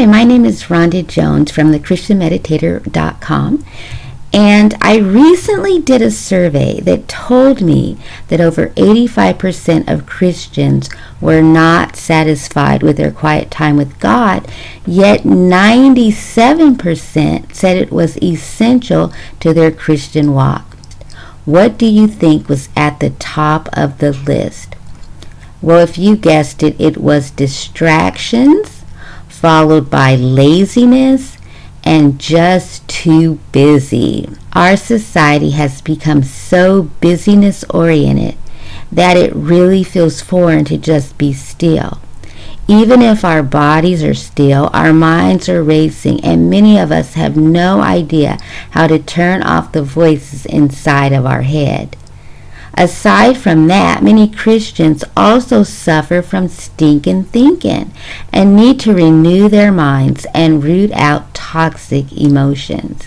Hi, my name is Rhonda Jones from theChristianMeditator.com, and I recently did a survey that told me that over 85% of Christians were not satisfied with their quiet time with God, yet 97% said it was essential to their Christian walk. What do you think was at the top of the list? Well, if you guessed it, it was distractions, followed by laziness and just too busy. Our society has become so busyness oriented that it really feels foreign to just be still. Even if our bodies are still, our minds are racing, and many of us have no idea how to turn off the voices inside of our head. Aside from that, many Christians also suffer from stinking thinking and need to renew their minds and root out toxic emotions.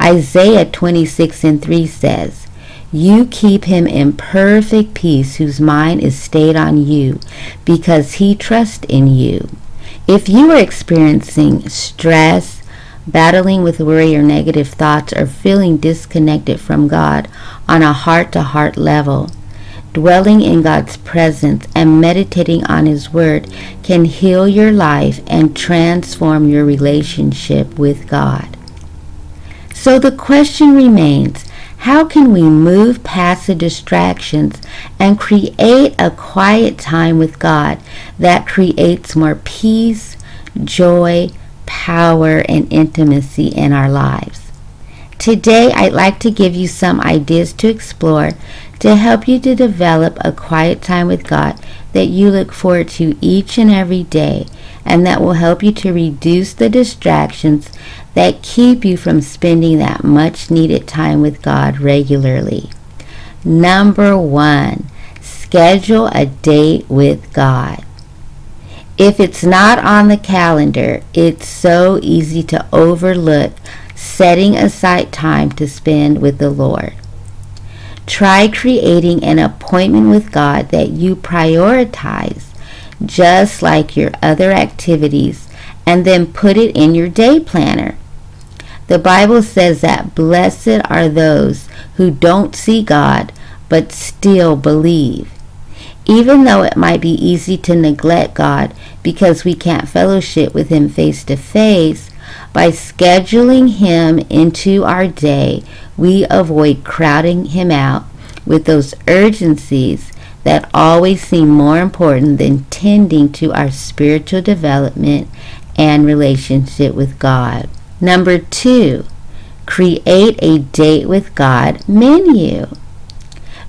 Isaiah 26:3 says, "You keep him in perfect peace whose mind is stayed on you, because he trusts in you." If you are experiencing stress, battling with worry or negative thoughts, or feeling disconnected from God on a heart-to-heart level, dwelling in God's presence and meditating on His Word can heal your life and transform your relationship with God. So the question remains, how can we move past the distractions and create a quiet time with God that creates more peace, joy, power, and intimacy in our lives? Today, I'd like to give you some ideas to explore to help you to develop a quiet time with God that you look forward to each and every day, and that will help you to reduce the distractions that keep you from spending that much needed time with God regularly. Number one, schedule a date with God. If it's not on the calendar, it's so easy to overlook setting aside time to spend with the Lord. Try creating an appointment with God that you prioritize, just like your other activities, and then put it in your day planner. The Bible says that blessed are those who don't see God but still believe. Even though it might be easy to neglect God because we can't fellowship with Him face to face, by scheduling Him into our day, we avoid crowding Him out with those urgencies that always seem more important than tending to our spiritual development and relationship with God. Number two, create a date with God menu.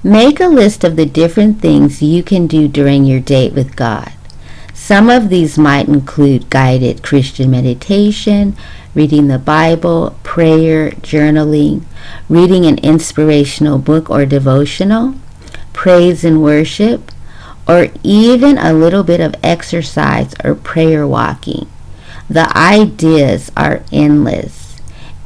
Make a list of the different things you can do during your date with God. Some of these might include guided Christian meditation, reading the Bible, prayer, journaling, reading an inspirational book or devotional, praise and worship, or even a little bit of exercise or prayer walking. The ideas are endless.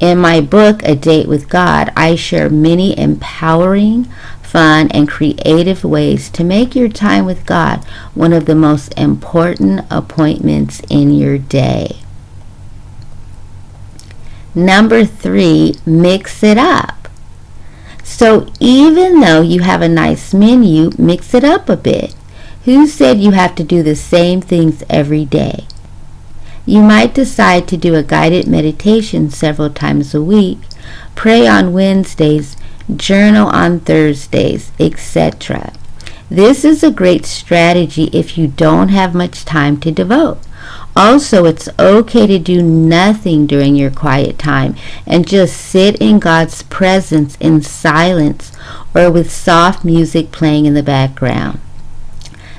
In my book, A Date with God, I share many empowering, fun, and creative ways to make your time with God one of the most important appointments in your day. Number three, mix it up. So even though you have a nice menu, mix it up a bit. Who said you have to do the same things every day? You might decide to do a guided meditation several times a week, pray on Wednesdays, journal on Thursdays, etc. This is a great strategy if you don't have much time to devote. Also, it's okay to do nothing during your quiet time and just sit in God's presence in silence or with soft music playing in the background.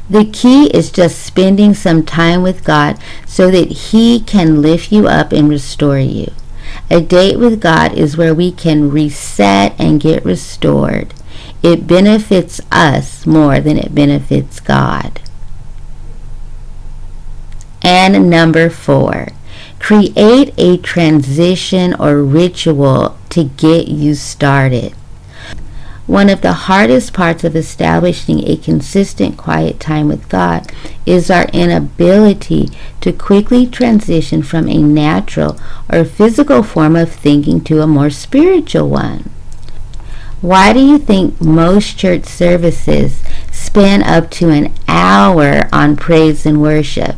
The key is just spending some time with God so that He can lift you up and restore you. A date with God is where we can reset and get restored. It benefits us more than it benefits God. And number four, create a transition or ritual to get you started. One of the hardest parts of establishing a consistent quiet time with God is our inability to quickly transition from a natural or physical form of thinking to a more spiritual one. Why do you think most church services spend up to an hour on praise and worship?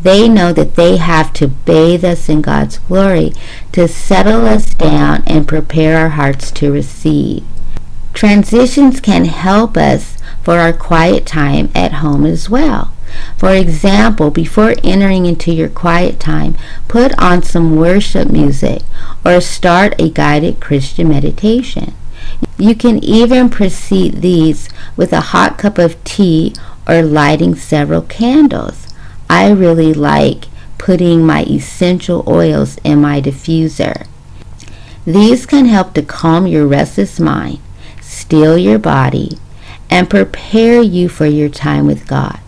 They know that they have to bathe us in God's glory to settle us down and prepare our hearts to receive. Transitions can help us for our quiet time at home as well. For example, before entering into your quiet time, put on some worship music or start a guided Christian meditation. You can even precede these with a hot cup of tea or lighting several candles. I really like putting my essential oils in my diffuser. These can help to calm your restless mind, still your body, and prepare you for your time with God.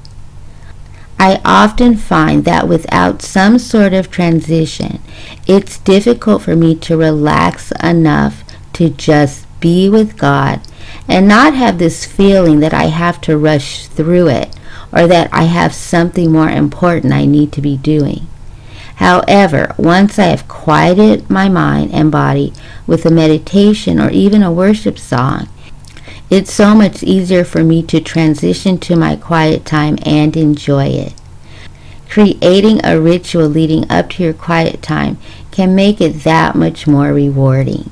I often find that without some sort of transition, it's difficult for me to relax enough to just be with God and not have this feeling that I have to rush through it or that I have something more important I need to be doing. However, once I have quieted my mind and body with a meditation or even a worship song, it's so much easier for me to transition to my quiet time and enjoy it. Creating a ritual leading up to your quiet time can make it that much more rewarding.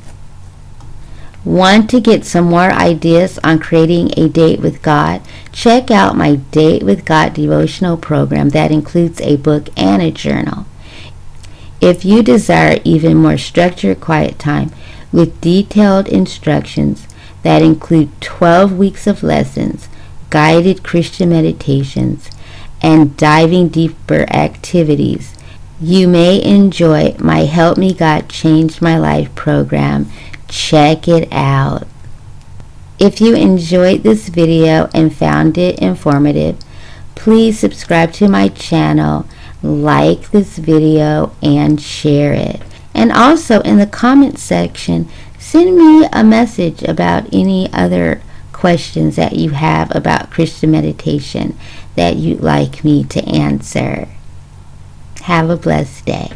Want to get some more ideas on creating a date with God? Check out my Date with God devotional program that includes a book and a journal. If you desire even more structured quiet time with detailed instructions that include 12 weeks of lessons, guided Christian meditations, and diving deeper activities, you may enjoy my Help Me God Changed My Life program. Check it out. If you enjoyed this video and found it informative, please subscribe to my channel, like this video, and share it. And also in the comments section, send me a message about any other questions that you have about Christian meditation that you'd like me to answer. Have a blessed day.